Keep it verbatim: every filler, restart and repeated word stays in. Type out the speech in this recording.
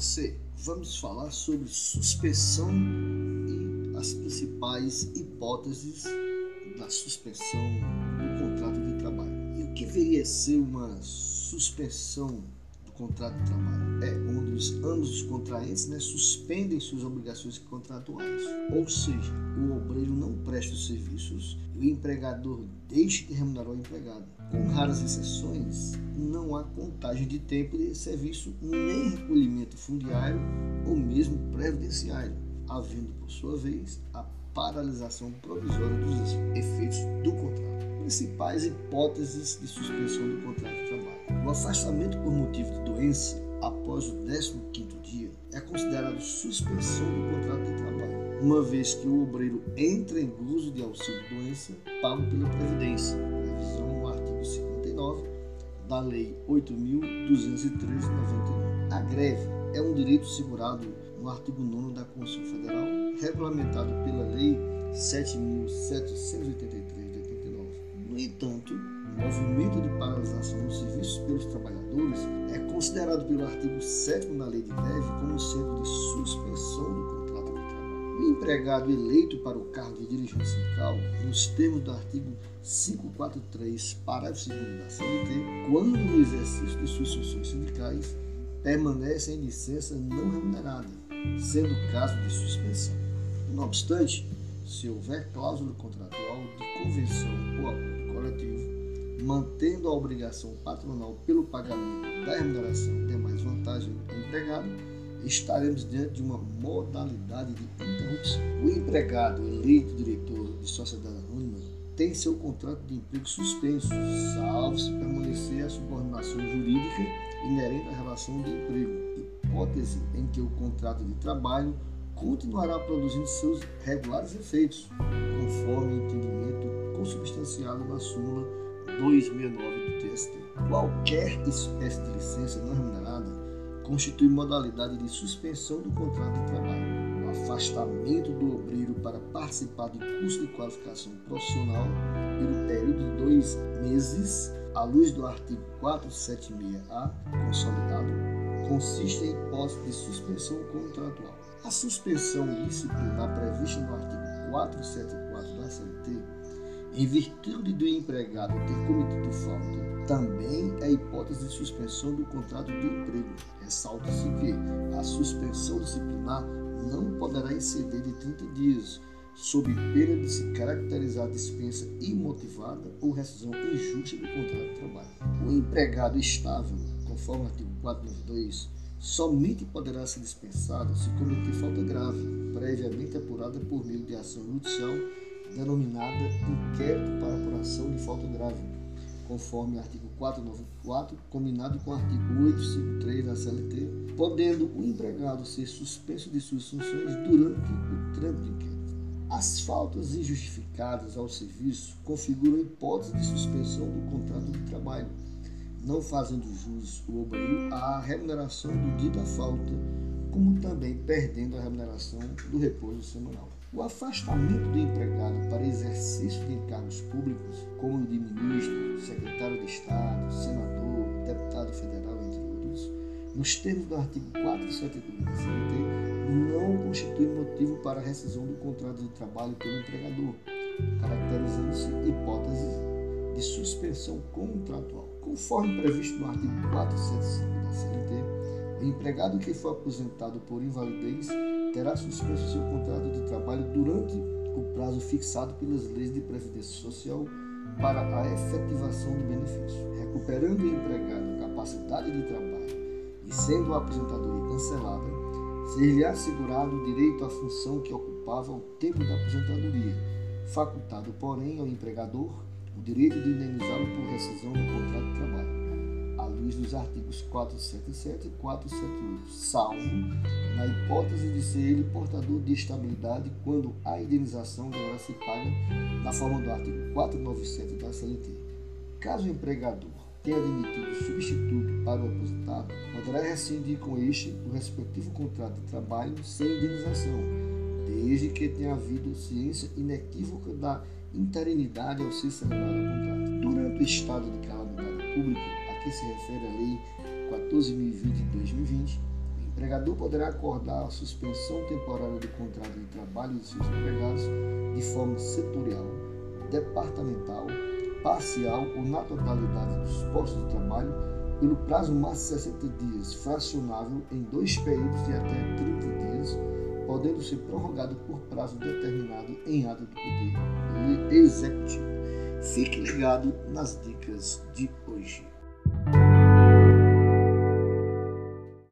você, vamos falar sobre suspensão e as principais hipóteses da suspensão do contrato de trabalho. E o que viria a ser uma suspensão do contrato de trabalho? É onde os, ambos os contraentes né, suspendem suas obrigações contratuais, ou seja, o obreiro não presta os serviços e o empregador deixa de remunerar o empregado. Com raras exceções, não há contagem de tempo de serviço nem recolhimento fundiário ou mesmo previdenciário, havendo, por sua vez, a paralisação provisória dos efeitos do contrato. Principais hipóteses de suspensão do contrato de trabalho. O afastamento por motivo de doença após o décimo quinto dia é considerado suspensão do contrato de trabalho, uma vez que o obreiro entra em uso de auxílio-doença pago pela Previdência, previsão no artigo cinquenta e nove da Lei oito mil duzentos e treze barra noventa e um. A greve é um direito segurado no artigo nono da Constituição Federal, regulamentado pela Lei sete mil setecentos e oitenta e três de oitenta e nove. No entanto, o movimento de paralisação dos serviços pelos trabalhadores é considerado pelo artigo sétimo da Lei de Greve como sendo de suspensão do contrato de trabalho. O empregado eleito para o cargo de dirigente sindical, nos termos do artigo quinhentos e quarenta e três, parágrafo segundo da C L T, quando no exercício de suas funções sindicais, permanece em licença não remunerada, sendo caso de suspensão. Não obstante, se houver cláusula contratual de convenção ou acordo coletivo, mantendo a obrigação patronal pelo pagamento da remuneração e demais vantagens ao empregado, estaremos diante de uma modalidade de interrupção. O empregado eleito diretor de sociedade anônima tem seu contrato de emprego suspenso, salvo se permanecer a subordinação jurídica inerente à relação de emprego, hipótese em que o contrato de trabalho continuará produzindo seus regulares efeitos, conforme entendimento consubstanciado na súmula duzentos e sessenta e nove do T S T. Qualquer espécie de licença não remunerada constitui modalidade de suspensão do contrato de trabalho. O afastamento do obreiro para participar do curso de qualificação profissional pelo período de dois meses, à luz do artigo quatrocentos e setenta e seis A, consolidado, consiste em hipótese de suspensão contratual. A suspensão disciplinar prevista no artigo quatrocentos e setenta e quatro da C L T, em virtude do empregado ter cometido falta, também é hipótese de suspensão do contrato de emprego. Ressalta-se que a suspensão disciplinar não poderá exceder de trinta dias, sob pena de se caracterizar dispensa imotivada ou rescisão injusta do contrato de trabalho. O empregado estável, conforme o artigo quatrocentos e noventa e dois, somente poderá ser dispensado se cometer falta grave, previamente apurada por meio de ação judicial denominada inquérito para apuração de falta grave, conforme o artigo quatrocentos e noventa e quatro, combinado com o artigo oitocentos e cinquenta e três da C L T, podendo o empregado ser suspenso de suas funções durante o trâmite de inquérito. As faltas injustificadas ao serviço configuram hipótese de suspensão do contrato de trabalho, não fazendo jus o obreiro à remuneração do dia da falta, como também perdendo a remuneração do repouso semanal. O afastamento do empregado para exercício de encargos públicos, como de ministro, secretário de Estado, senador, deputado federal, entre outros, nos termos do artigo quatrocentos e setenta e dois da C L T, não constitui motivo para a rescisão do contrato de trabalho pelo empregador, caracterizando-se hipótese de suspensão contratual. Conforme previsto no artigo quatrocentos e setenta e cinco da C L T, o empregado que for aposentado por invalidez terá suspenso seu contrato de trabalho durante o prazo fixado pelas leis de previdência social para a efetivação do benefício. Recuperando o empregado capacidade de trabalho e sendo a aposentadoria cancelada, ser-lhe assegurado o direito à função que ocupava ao tempo da aposentadoria, facultado, porém, ao empregador o direito de indenizá-lo por rescisão do contrato de trabalho, à luz dos artigos quatrocentos e setenta e sete e quatrocentos e setenta e oito, salvo na hipótese de ser ele portador de estabilidade, quando a indenização deverá ser paga na forma do artigo quatrocentos e noventa e sete da C L T. Caso o empregador tenha admitido substituto para o aposentado, poderá rescindir com este o respectivo contrato de trabalho sem indenização, desde que tenha havido ciência inequívoca da interinidade ao ser celebrado o contrato. Durante o estado de calamidade pública, a que se refere a Lei quatorze mil e vinte de dois mil e vinte, o O empregador poderá acordar a suspensão temporária do contrato de trabalho de seus empregados de forma setorial, departamental, parcial ou na totalidade dos postos de trabalho pelo prazo máximo de sessenta dias, fracionável em dois períodos de até trinta dias, podendo ser prorrogado por prazo determinado em ato do Poder Executivo. Fique ligado nas dicas de hoje.